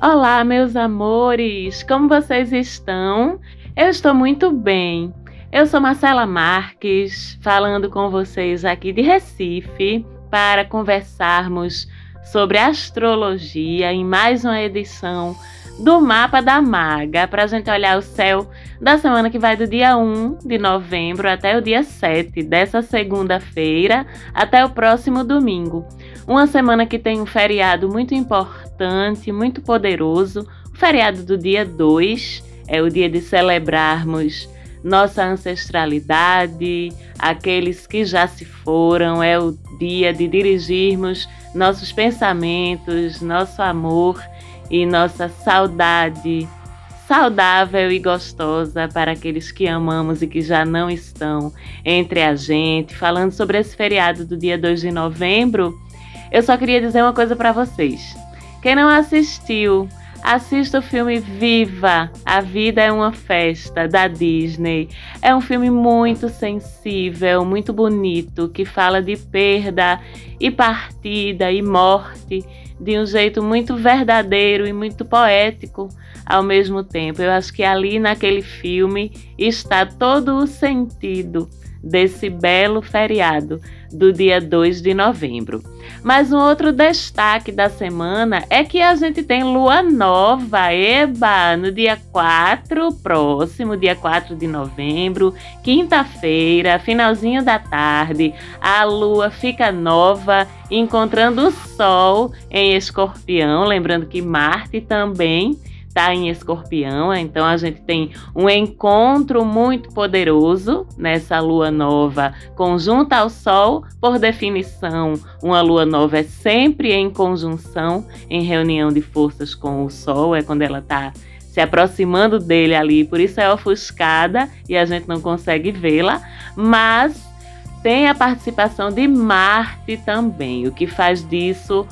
Olá, meus amores! Como vocês estão? Eu estou muito bem. Eu sou Marcela Marques, falando com vocês aqui de Recife para conversarmos sobre astrologia em mais uma edição do Mapa da Maga, para a gente olhar o céu da semana que vai do dia 1 de novembro até o dia 7 dessa segunda-feira, até o próximo domingo. Uma semana que tem um feriado muito importante, muito poderoso, o feriado do dia 2, é o dia de celebrarmos nossa ancestralidade, aqueles que já se foram, é o dia de dirigirmos nossos pensamentos, nosso amor e nossa saudade saudável e gostosa para aqueles que amamos e que já não estão entre a gente. Falando sobre esse feriado do dia 2 de novembro, eu só queria dizer uma coisa para vocês. Quem não assistiu, assista o filme Viva, A Vida é uma Festa, da Disney. É um filme muito sensível, muito bonito, que fala de perda e partida e morte de um jeito muito verdadeiro e muito poético ao mesmo tempo. Eu acho que ali naquele filme está todo o sentido desse belo feriado do dia 2 de novembro. Mas um outro destaque da semana é que a gente tem lua nova, eba, no dia 4 próximo, dia 4 de novembro, quinta-feira, finalzinho da tarde, a lua fica nova, encontrando o sol em Escorpião, lembrando que Marte também está em Escorpião, então a gente tem um encontro muito poderoso nessa lua nova conjunta ao Sol. Por definição, uma lua nova é sempre em conjunção, em reunião de forças com o Sol, é quando ela está se aproximando dele ali, por isso é ofuscada e a gente não consegue vê-la, mas tem a participação de Marte também, o que faz disso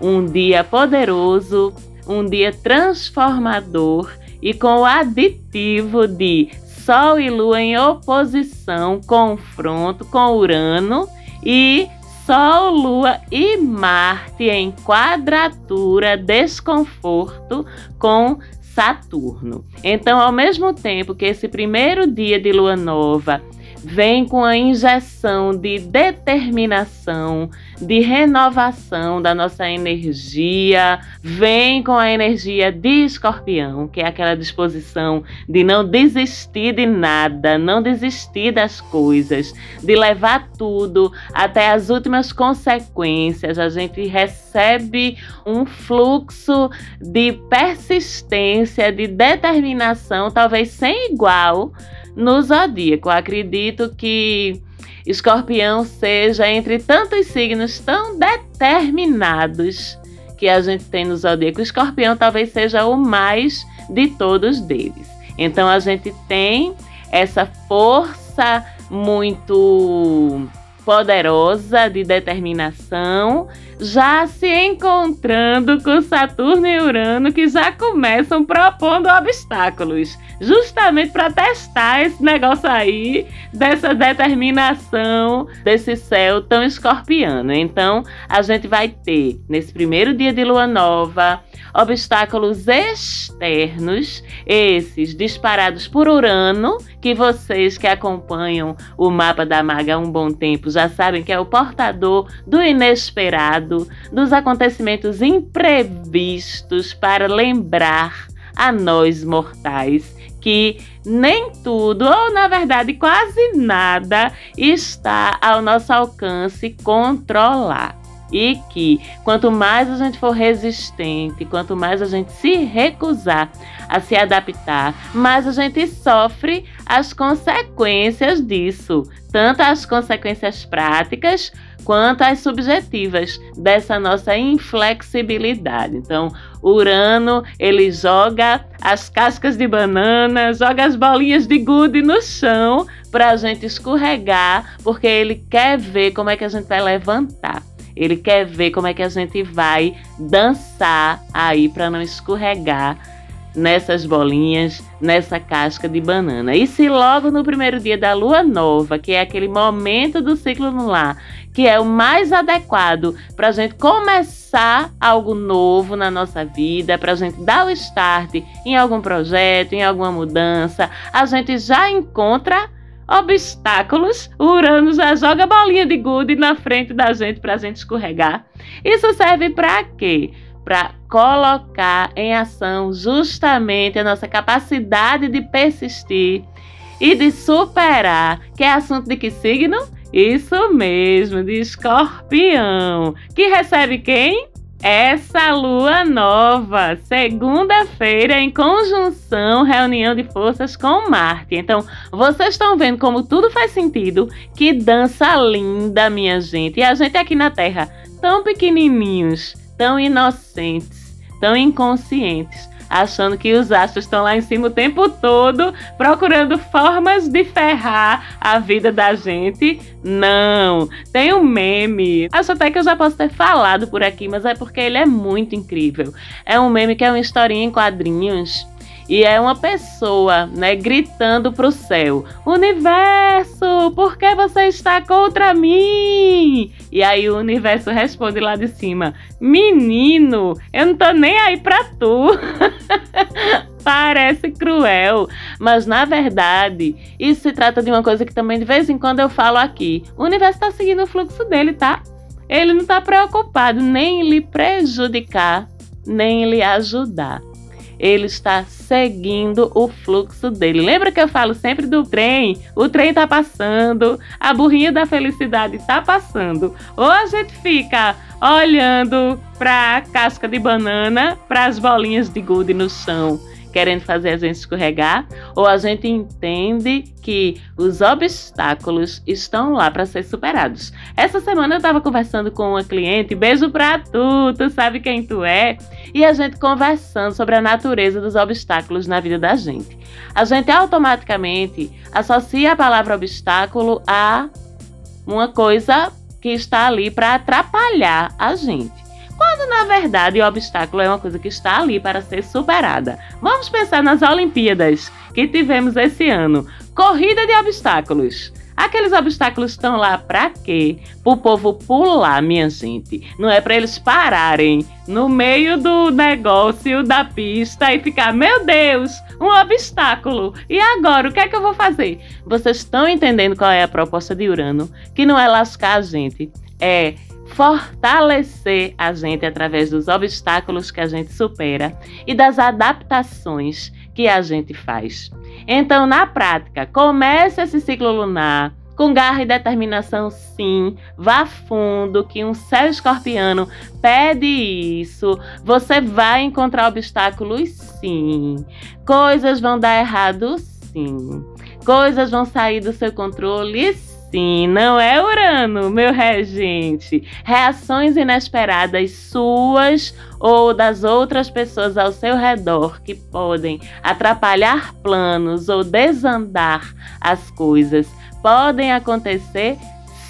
um dia poderoso, um dia transformador, e com o aditivo de Sol e Lua em oposição, confronto com Urano, e Sol, Lua e Marte em quadratura, desconforto com Saturno. Então, ao mesmo tempo que esse primeiro dia de lua nova vem com a injeção de determinação, de renovação da nossa energia, vem com a energia de Escorpião, que é aquela disposição de não desistir de nada, não desistir das coisas, de levar tudo até as últimas consequências. A gente recebe um fluxo de persistência, de determinação, talvez sem igual no zodíaco. Acredito que Escorpião seja, entre tantos signos tão determinados que a gente tem no zodíaco, Escorpião talvez seja o mais de todos deles. Então a gente tem essa força muito poderosa de determinação, já se encontrando com Saturno e Urano, que já começam propondo obstáculos, justamente para testar esse negócio aí, dessa determinação, desse céu tão escorpiano. Então, a gente vai ter, nesse primeiro dia de lua nova, obstáculos externos, esses disparados por Urano, que vocês que acompanham o Mapa da Maga há um bom tempo já sabem que é o portador do inesperado, dos acontecimentos imprevistos, para lembrar a nós mortais que nem tudo, ou na verdade quase nada, está ao nosso alcance controlar. E que quanto mais a gente for resistente, quanto mais a gente se recusar a se adaptar, mais a gente sofre as consequências disso, tanto as consequências práticas quanto as subjetivas dessa nossa inflexibilidade. Então, Urano, ele joga as cascas de banana, joga as bolinhas de gude no chão para a gente escorregar, porque ele quer ver como é que a gente vai levantar. Ele quer ver como é que a gente vai dançar aí para não escorregar nessas bolinhas, nessa casca de banana. E se logo no primeiro dia da lua nova, que é aquele momento do ciclo lunar que é o mais adequado para a gente começar algo novo na nossa vida, para a gente dar o start em algum projeto, em alguma mudança, a gente já encontra obstáculos, o Urano já joga bolinha de gude na frente da gente para a gente escorregar. Isso serve para quê? Para colocar em ação justamente a nossa capacidade de persistir e de superar, que é assunto de que signo? Isso mesmo, de Escorpião, que recebe quem? Essa lua nova, segunda-feira, em conjunção, reunião de forças com Marte. Então, vocês estão vendo como tudo faz sentido? Que dança linda, minha gente! E a gente aqui na Terra, tão pequenininhos, tão inocentes, tão inconscientes, achando que os astros estão lá em cima o tempo todo, procurando formas de ferrar a vida da gente. Não! Tem um meme, acho até que eu já posso ter falado por aqui, mas é porque ele é muito incrível. É um meme que é uma historinha em quadrinhos, e é uma pessoa, né, gritando pro céu: universo, por que você está contra mim? E aí o universo responde lá de cima: menino, eu não tô nem aí pra tu. Parece cruel, mas na verdade isso se trata de uma coisa que também de vez em quando eu falo aqui. O universo tá seguindo o fluxo dele, tá? Ele não tá preocupado nem em lhe prejudicar, nem em lhe ajudar. Ele está seguindo o fluxo dele. Lembra que eu falo sempre do trem? O trem tá passando, a burrinha da felicidade tá passando. Ou a gente fica olhando pra casca de banana, pras bolinhas de gude no chão, querendo fazer a gente escorregar, ou a gente entende que os obstáculos estão lá para ser superados. Essa semana eu estava conversando com uma cliente, beijo pra tu, tu sabe quem tu é, e a gente conversando sobre a natureza dos obstáculos na vida da gente. A gente automaticamente associa a palavra obstáculo a uma coisa que está ali para atrapalhar a gente, quando na verdade o obstáculo é uma coisa que está ali para ser superada. Vamos pensar nas Olimpíadas que tivemos esse ano. Corrida de obstáculos. Aqueles obstáculos estão lá para quê? Para o povo pular, minha gente. Não é para eles pararem no meio do negócio da pista e ficar: meu Deus, um obstáculo, e agora o que é que eu vou fazer? Vocês estão entendendo qual é a proposta de Urano? Que não é lascar a gente, é fortalecer a gente através dos obstáculos que a gente supera e das adaptações que a gente faz. Então, na prática, comece esse ciclo lunar com garra e determinação, sim. Vá fundo, que um céu escorpiano pede isso. Você vai encontrar obstáculos, sim. Coisas vão dar errado, sim. Coisas vão sair do seu controle, sim. Sim, não é Urano, meu regente. Reações inesperadas suas ou das outras pessoas ao seu redor que podem atrapalhar planos ou desandar as coisas podem acontecer,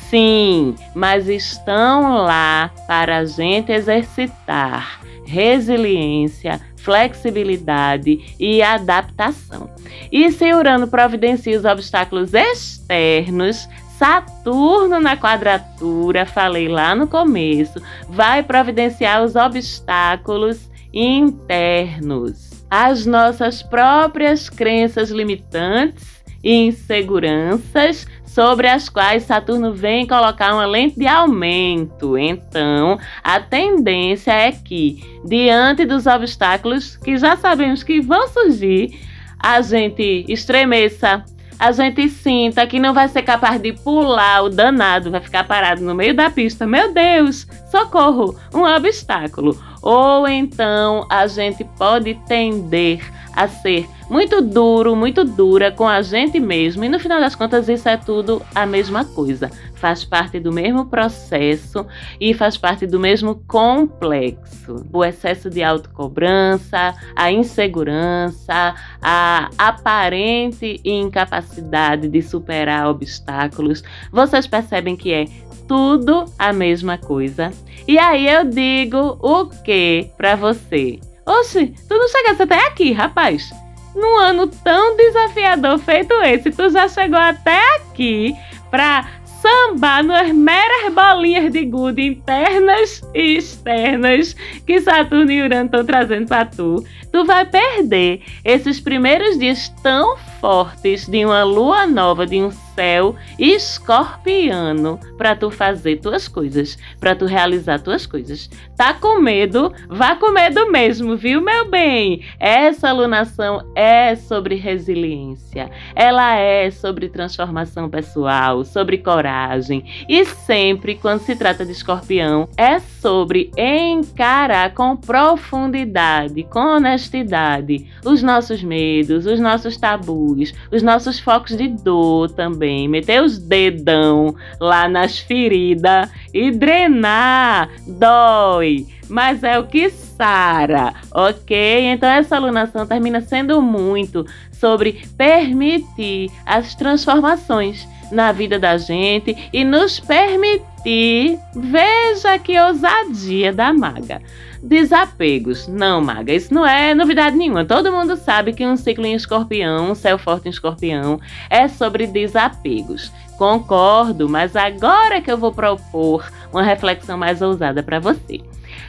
sim, mas estão lá para a gente exercitar resiliência, flexibilidade e adaptação. E se Urano providencia os obstáculos externos, Saturno na quadratura, falei lá no começo, vai providenciar os obstáculos internos. As nossas próprias crenças limitantes e inseguranças sobre as quais Saturno vem colocar uma lente de aumento. Então, a tendência é que, diante dos obstáculos que já sabemos que vão surgir, a gente estremeça, a gente sinta que não vai ser capaz de pular o danado, vai ficar parado no meio da pista. Meu Deus, socorro, um obstáculo. Ou então a gente pode tender a ser muito duro, muito dura com a gente mesmo. E no final das contas isso é tudo a mesma coisa. Faz parte do mesmo processo e faz parte do mesmo complexo. O excesso de autocobrança, a insegurança, a aparente incapacidade de superar obstáculos. Vocês percebem que é tudo a mesma coisa. E aí eu digo o que pra você? Oxi, tu não chegasse até aqui, rapaz. Num ano tão desafiador feito esse, tu já chegou até aqui pra sambar nas meras bolinhas de gude internas e externas que Saturno e Urano estão trazendo para tu, tu vai perder esses primeiros dias tão fortes de uma lua nova, de um céu escorpiano, para tu fazer tuas coisas, para tu realizar tuas coisas. Tá com medo? Vá com medo mesmo, viu, meu bem? Essa alunação é sobre resiliência, ela é sobre transformação pessoal, sobre coragem, e sempre quando se trata de escorpião é sobre encarar com profundidade, com honestidade, os nossos medos, os nossos tabus, os nossos focos de dor também, meter os dedão lá nas feridas e drenar, dói, mas é o que sara, ok? Então essa alunação termina sendo muito sobre permitir as transformações na vida da gente e nos permitir, veja que ousadia da maga, desapegos. Não, maga, isso não é novidade nenhuma. Todo mundo sabe que um ciclo em escorpião, um céu forte em escorpião, é sobre desapegos. Concordo, mas agora que eu vou propor uma reflexão mais ousada para você.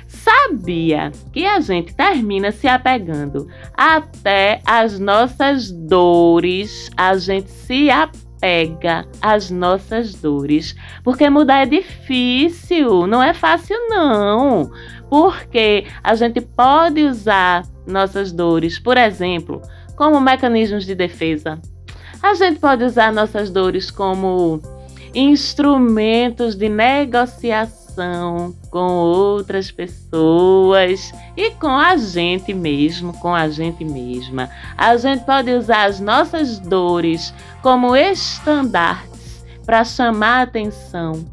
Sabia que a gente termina se apegando até as nossas dores, a gente se apega às nossas dores, porque mudar é difícil, não é fácil não, porque a gente pode usar nossas dores, por exemplo, como mecanismos de defesa, a gente pode usar nossas dores como instrumentos de negociação com outras pessoas e com a gente mesmo, com a gente mesma. A gente pode usar as nossas dores como estandartes para chamar atenção,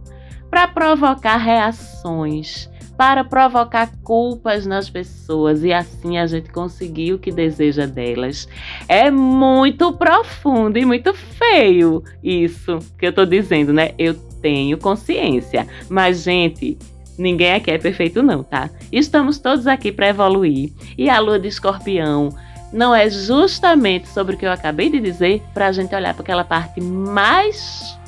para provocar reações, para provocar culpas nas pessoas e assim a gente conseguir o que deseja delas. É muito profundo e muito feio isso que eu tô dizendo, né? Eu tenho consciência, mas gente, ninguém aqui é perfeito não, tá? Estamos todos aqui para evoluir e a lua de escorpião não é justamente sobre o que eu acabei de dizer, para a gente olhar para aquela parte mais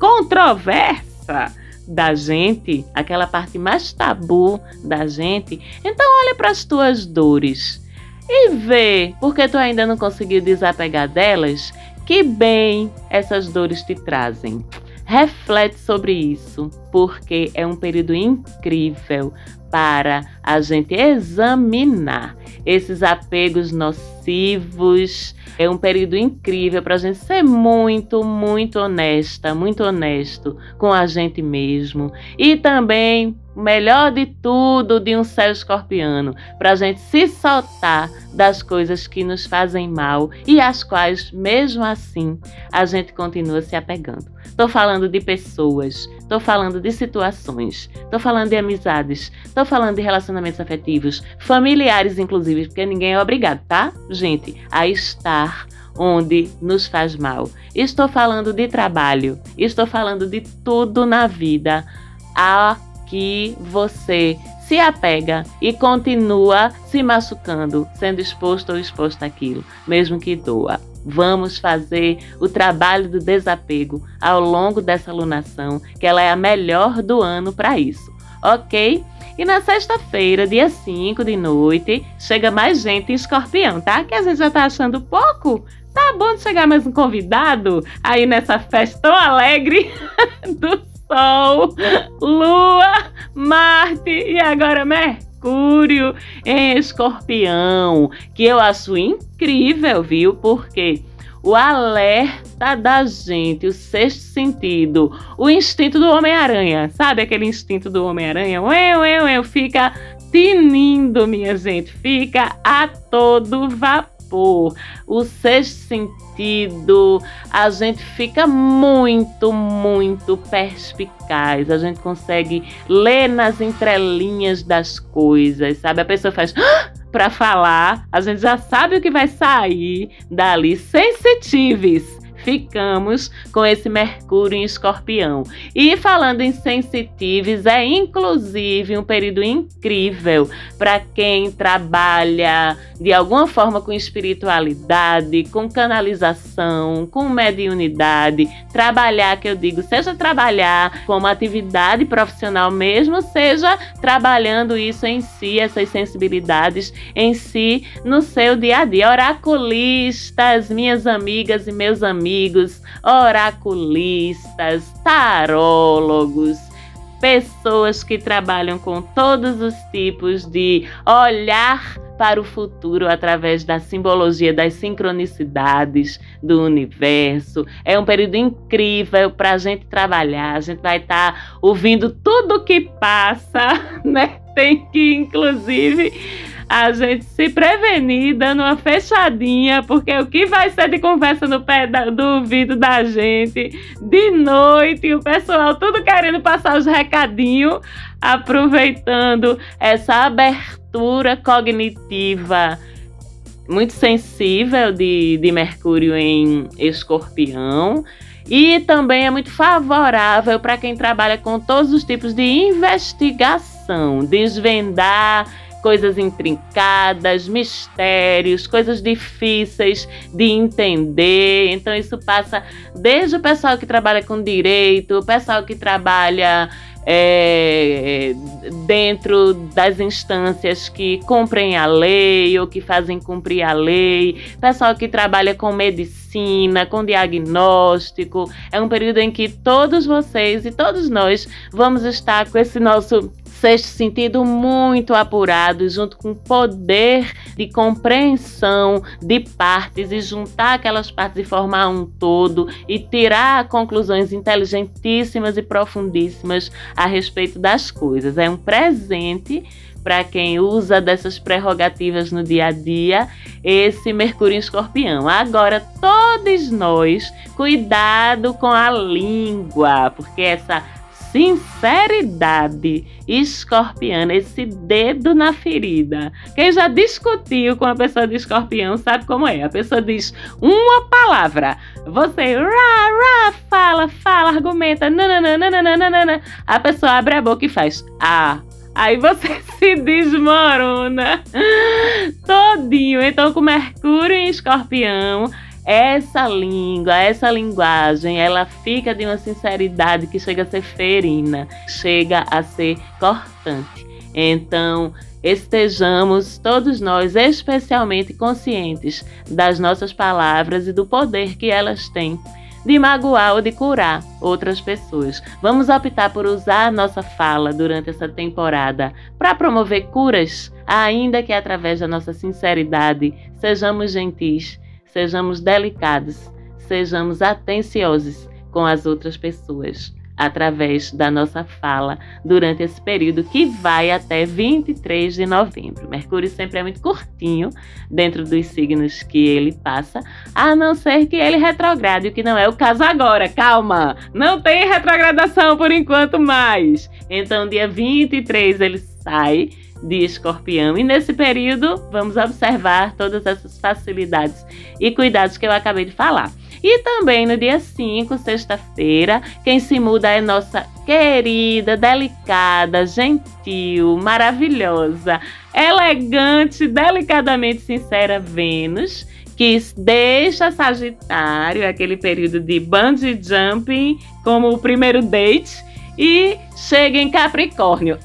controversa da gente, aquela parte mais tabu da gente. Então olha para as tuas dores e vê porque tu ainda não conseguiu desapegar delas, que bem essas dores te trazem. Reflete sobre isso, porque é um período incrível para a gente examinar esses apegos nocivos. É um período incrível para a gente ser muito, muito honesta, muito honesto com a gente mesmo. E também, melhor de tudo, de um céu escorpiano, para a gente se soltar das coisas que nos fazem mal e às quais, mesmo assim, a gente continua se apegando. Tô falando de pessoas, tô falando de situações, tô falando de amizades, tô falando de relacionamentos afetivos, familiares, inclusive, porque ninguém é obrigado, tá, gente, a estar onde nos faz mal. Estou falando de trabalho, estou falando de tudo na vida a que você se apega e continua se machucando, sendo exposto ou exposta àquilo, mesmo que doa. Vamos fazer o trabalho do desapego ao longo dessa alunação, que ela é a melhor do ano para isso, ok? E na sexta-feira, dia 5 de noite, chega mais gente em escorpião, tá? Que a gente já tá achando pouco. Tá bom de chegar mais um convidado aí nessa festa tão alegre do Sol, Lua, Marte e agora Mercúrio em escorpião, que eu acho incrível, viu? Porque o alerta da gente, o sexto sentido, o instinto do Homem-Aranha, sabe aquele instinto do Homem-Aranha? Eu fica tinindo, minha gente, fica a todo vapor. O sexto sentido, a gente fica muito, muito perspicaz, a gente consegue ler nas entrelinhas das coisas, sabe? A pessoa faz... para falar, a gente já sabe o que vai sair dali, sensitives, ficamos com esse Mercúrio em Escorpião. E falando em sensitives, é inclusive um período incrível para quem trabalha de alguma forma com espiritualidade, com canalização, com mediunidade. Trabalhar, que eu digo, seja trabalhar como atividade profissional mesmo, seja trabalhando isso em si, essas sensibilidades em si, no seu dia a dia. Oraculistas, minhas amigas e meus amigos, oraculistas, tarólogos, pessoas que trabalham com todos os tipos de olhar para o futuro através da simbologia das sincronicidades do universo. É um período incrível para a gente trabalhar. A gente vai estar ouvindo tudo que passa, né? Tem que, inclusive, a gente se prevenir dando uma fechadinha, porque o que vai ser de conversa no pé do ouvido da gente de noite, o pessoal tudo querendo passar os recadinhos, aproveitando essa abertura cognitiva muito sensível de Mercúrio em Escorpião. E também é muito favorável para quem trabalha com todos os tipos de investigação, desvendar coisas intrincadas, mistérios, coisas difíceis de entender. Então isso passa desde o pessoal que trabalha com direito, o pessoal que trabalha dentro das instâncias que cumprem a lei ou que fazem cumprir a lei, pessoal que trabalha com medicina, com diagnóstico. É um período em que todos vocês e todos nós vamos estar com esse nosso sexto sentido muito apurado, junto com o poder de compreensão de partes e juntar aquelas partes e formar um todo e tirar conclusões inteligentíssimas e profundíssimas a respeito das coisas. É um presente para quem usa dessas prerrogativas no dia a dia, esse Mercúrio em Escorpião. Agora, todos nós, cuidado com a língua, porque essa sinceridade escorpiana, esse dedo na ferida. Quem já discutiu com a pessoa de Escorpião sabe como é. A pessoa diz uma palavra, você fala, argumenta, nananana. A pessoa abre a boca e faz ah. Aí você se desmorona todinho. Então, com Mercúrio em Escorpião, essa língua, essa linguagem, ela fica de uma sinceridade que chega a ser ferina, chega a ser cortante. Então, estejamos todos nós especialmente conscientes das nossas palavras e do poder que elas têm de magoar ou de curar outras pessoas. Vamos optar por usar a nossa fala durante essa temporada para promover curas, ainda que através da nossa sinceridade sejamos gentis, sejamos delicados, sejamos atenciosos com as outras pessoas, através da nossa fala, durante esse período que vai até 23 de novembro. Mercúrio sempre é muito curtinho dentro dos signos que ele passa, a não ser que ele retrograde, o que não é o caso agora. Calma, não tem retrogradação por enquanto mais. Então, dia 23 ele sai de Escorpião, e nesse período vamos observar todas essas facilidades e cuidados que eu acabei de falar. E também no dia 5, sexta-feira, quem se muda é nossa querida, delicada, gentil, maravilhosa, elegante, delicadamente sincera Vênus, que deixa Sagitário, aquele período de bungee jumping como o primeiro date, e chega em Capricórnio.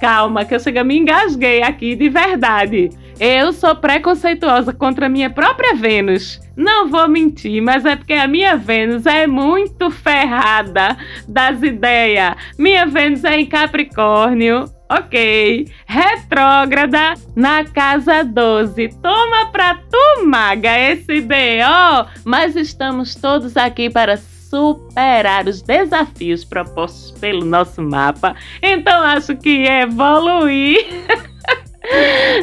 Calma, que eu chega, me engasguei aqui, de verdade. Eu sou preconceituosa contra a minha própria Vênus. Não vou mentir, mas é porque a minha Vênus é muito ferrada das ideias. Minha Vênus é em Capricórnio, ok, retrógrada na casa 12. Toma pra tu, maga, esse B.O. Mas estamos todos aqui para superar os desafios propostos pelo nosso mapa. Então, acho que evoluir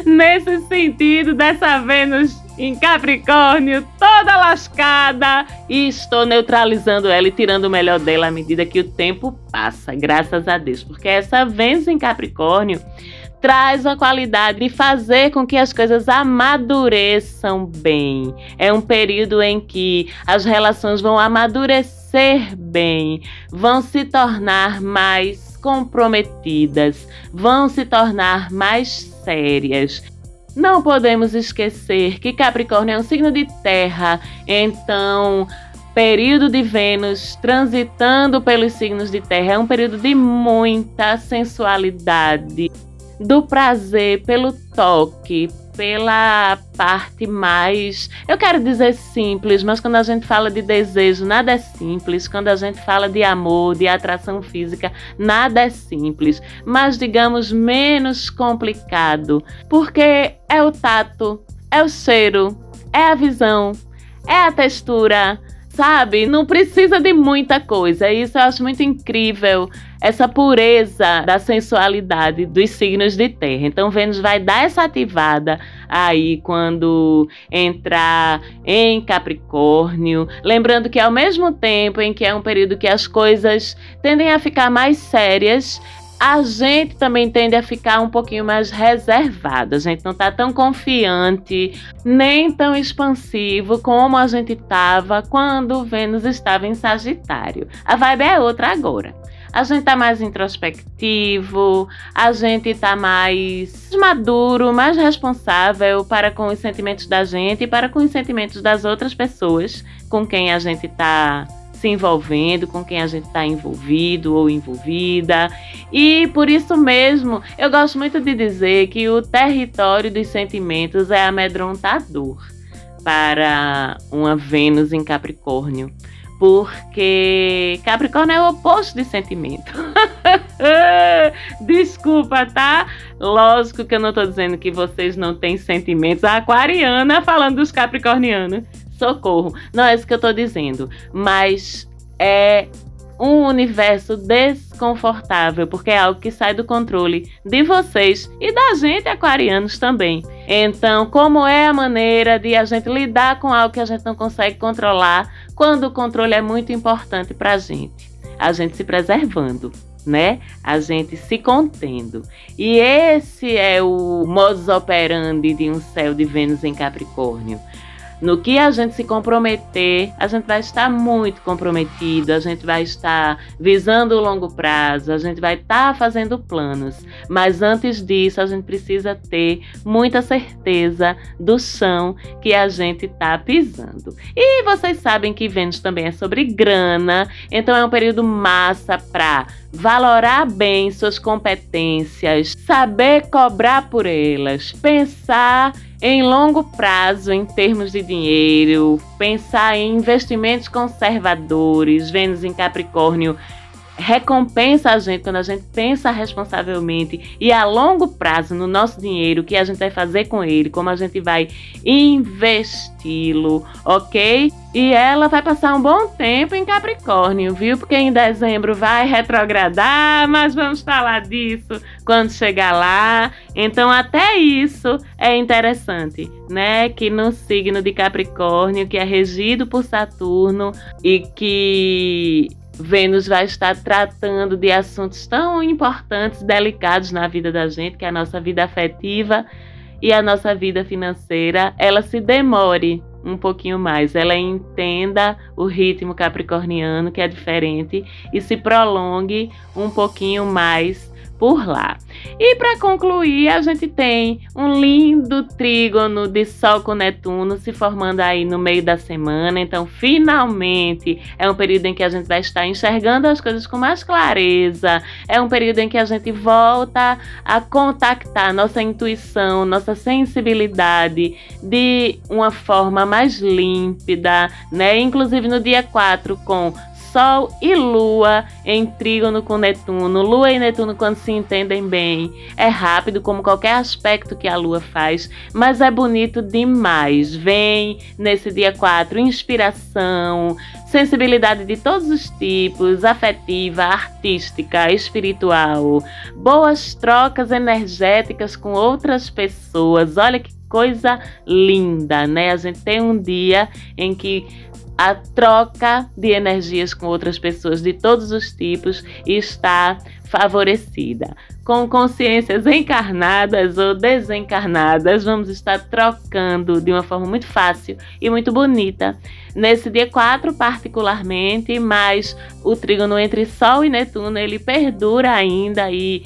nesse sentido dessa Vênus em Capricórnio, toda lascada, e estou neutralizando ela e tirando o melhor dela à medida que o tempo passa, graças a Deus, porque essa Vênus em Capricórnio traz uma qualidade de fazer com que as coisas amadureçam bem. É um período em que as relações vão amadurecer bem, vão se tornar mais comprometidas, vão se tornar mais sérias. Não podemos esquecer que Capricórnio é um signo de terra, então período de Vênus transitando pelos signos de terra é um período de muita sensualidade, do prazer pelo toque, pela parte mais, eu quero dizer simples, mas quando a gente fala de desejo, nada é simples. Quando a gente fala de amor, de atração física, nada é simples, mas digamos menos complicado, porque é o tato, é o cheiro, é a visão, é a textura, sabe? Não precisa de muita coisa. Isso eu acho muito incrível, essa pureza da sensualidade dos signos de terra. Então Vênus vai dar essa ativada aí quando entrar em Capricórnio. Lembrando que ao mesmo tempo em que é um período que as coisas tendem a ficar mais sérias, a gente também tende a ficar um pouquinho mais reservado. A gente não está tão confiante, nem tão expansivo como a gente estava quando Vênus estava em Sagitário. A vibe é outra agora. A gente está mais introspectivo, a gente está mais maduro, mais responsável para com os sentimentos da gente e para com os sentimentos das outras pessoas com quem a gente está se envolvendo, com quem a gente está envolvido ou envolvida. E por isso mesmo, eu gosto muito de dizer que o território dos sentimentos é amedrontador para uma Vênus em Capricórnio, porque Capricórnio é o oposto de sentimento. Desculpa, tá? Lógico que eu não tô dizendo que vocês não têm sentimentos. A aquariana falando dos capricornianos. Socorro, não é isso que eu tô dizendo, mas é um universo desconfortável, porque é algo que sai do controle de vocês e da gente, aquarianos, também. Então, como é a maneira de a gente lidar com algo que a gente não consegue controlar, quando o controle é muito importante pra gente? A gente se preservando, né? A gente se contendo. E esse é o modus operandi de um céu de Vênus em Capricórnio. No que a gente se comprometer, a gente vai estar muito comprometido, a gente vai estar visando o longo prazo, a gente vai estar fazendo planos. Mas antes disso, a gente precisa ter muita certeza do chão que a gente está pisando. E vocês sabem que Vênus também é sobre grana, então é um período massa para valorar bem suas competências, saber cobrar por elas, pensar em longo prazo, em termos de dinheiro, pensar em investimentos conservadores. Vênus em Capricórnio recompensa a gente quando a gente pensa responsavelmente e a longo prazo no nosso dinheiro, o que a gente vai fazer com ele, como a gente vai investi-lo, ok? E ela vai passar um bom tempo em Capricórnio, viu? Porque em dezembro vai retrogradar, mas vamos falar disso quando chegar lá. Então até isso é interessante, né? Que no signo de Capricórnio, que é regido por Saturno e que Vênus vai estar tratando de assuntos tão importantes, delicados na vida da gente, que é a nossa vida afetiva e a nossa vida financeira, ela se demore um pouquinho mais, ela entenda o ritmo capricorniano, que é diferente, e se prolongue um pouquinho mais por lá. E para concluir, a gente tem um lindo trígono de Sol com Netuno se formando aí no meio da semana. Então, finalmente, é um período em que a gente vai estar enxergando as coisas com mais clareza. É um período em que a gente volta a contactar nossa intuição, nossa sensibilidade de uma forma mais límpida, né? Inclusive no dia 4 com Sol e Lua em trígono com Netuno. Lua e Netuno, quando se entendem bem, é rápido, como qualquer aspecto que a Lua faz, mas é bonito demais. Vem nesse dia 4 inspiração, sensibilidade de todos os tipos, afetiva, artística, espiritual, boas trocas energéticas com outras pessoas. Olha que coisa linda, né? A gente tem um dia em que a troca de energias com outras pessoas de todos os tipos está favorecida. Com consciências encarnadas ou desencarnadas, vamos estar trocando de uma forma muito fácil e muito bonita. Nesse dia 4, particularmente, mas o trígono entre Sol e Netuno, ele perdura ainda e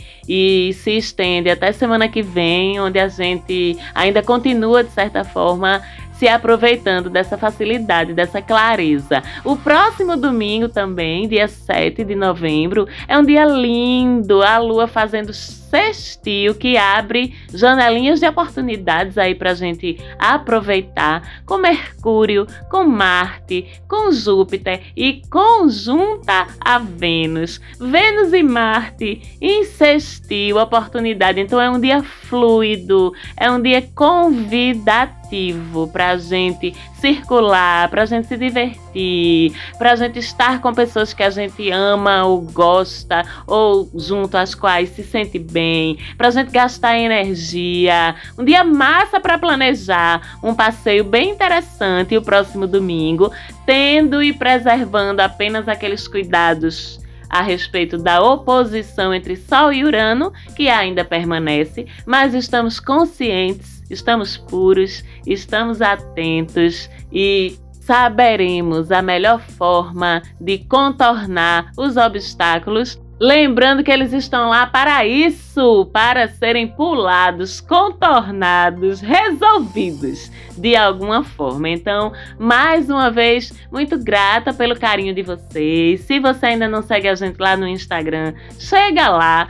se estende até semana que vem, onde a gente ainda continua, de certa forma, se aproveitando dessa facilidade, dessa clareza. O próximo domingo também, dia 7 de novembro, é um dia lindo, a Lua fazendo sextil, que abre janelinhas de oportunidades aí pra gente aproveitar, com Mercúrio, com Marte, com Júpiter e conjunta a Vênus. Vênus e Marte em sextil, oportunidade. Então é um dia fluido, é um dia convidativo pra gente circular, pra gente se divertir, pra gente estar com pessoas que a gente ama ou gosta, ou junto às quais se sente bem, pra gente gastar energia. Um dia massa para planejar um passeio bem interessante o próximo domingo, tendo e preservando apenas aqueles cuidados a respeito da oposição entre Sol e Urano, que ainda permanece, mas estamos conscientes, estamos puros, estamos atentos e saberemos a melhor forma de contornar os obstáculos. Lembrando que eles estão lá para isso, para serem pulados, contornados, resolvidos de alguma forma. Então, mais uma vez, muito grata pelo carinho de vocês. Se você ainda não segue a gente lá no Instagram, chega lá,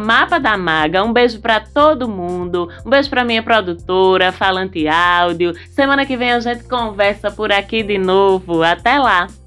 @Mapa da Maga. Um beijo para todo mundo, um beijo para minha produtora, Falante Áudio. Semana que vem a gente conversa por aqui de novo. Até lá!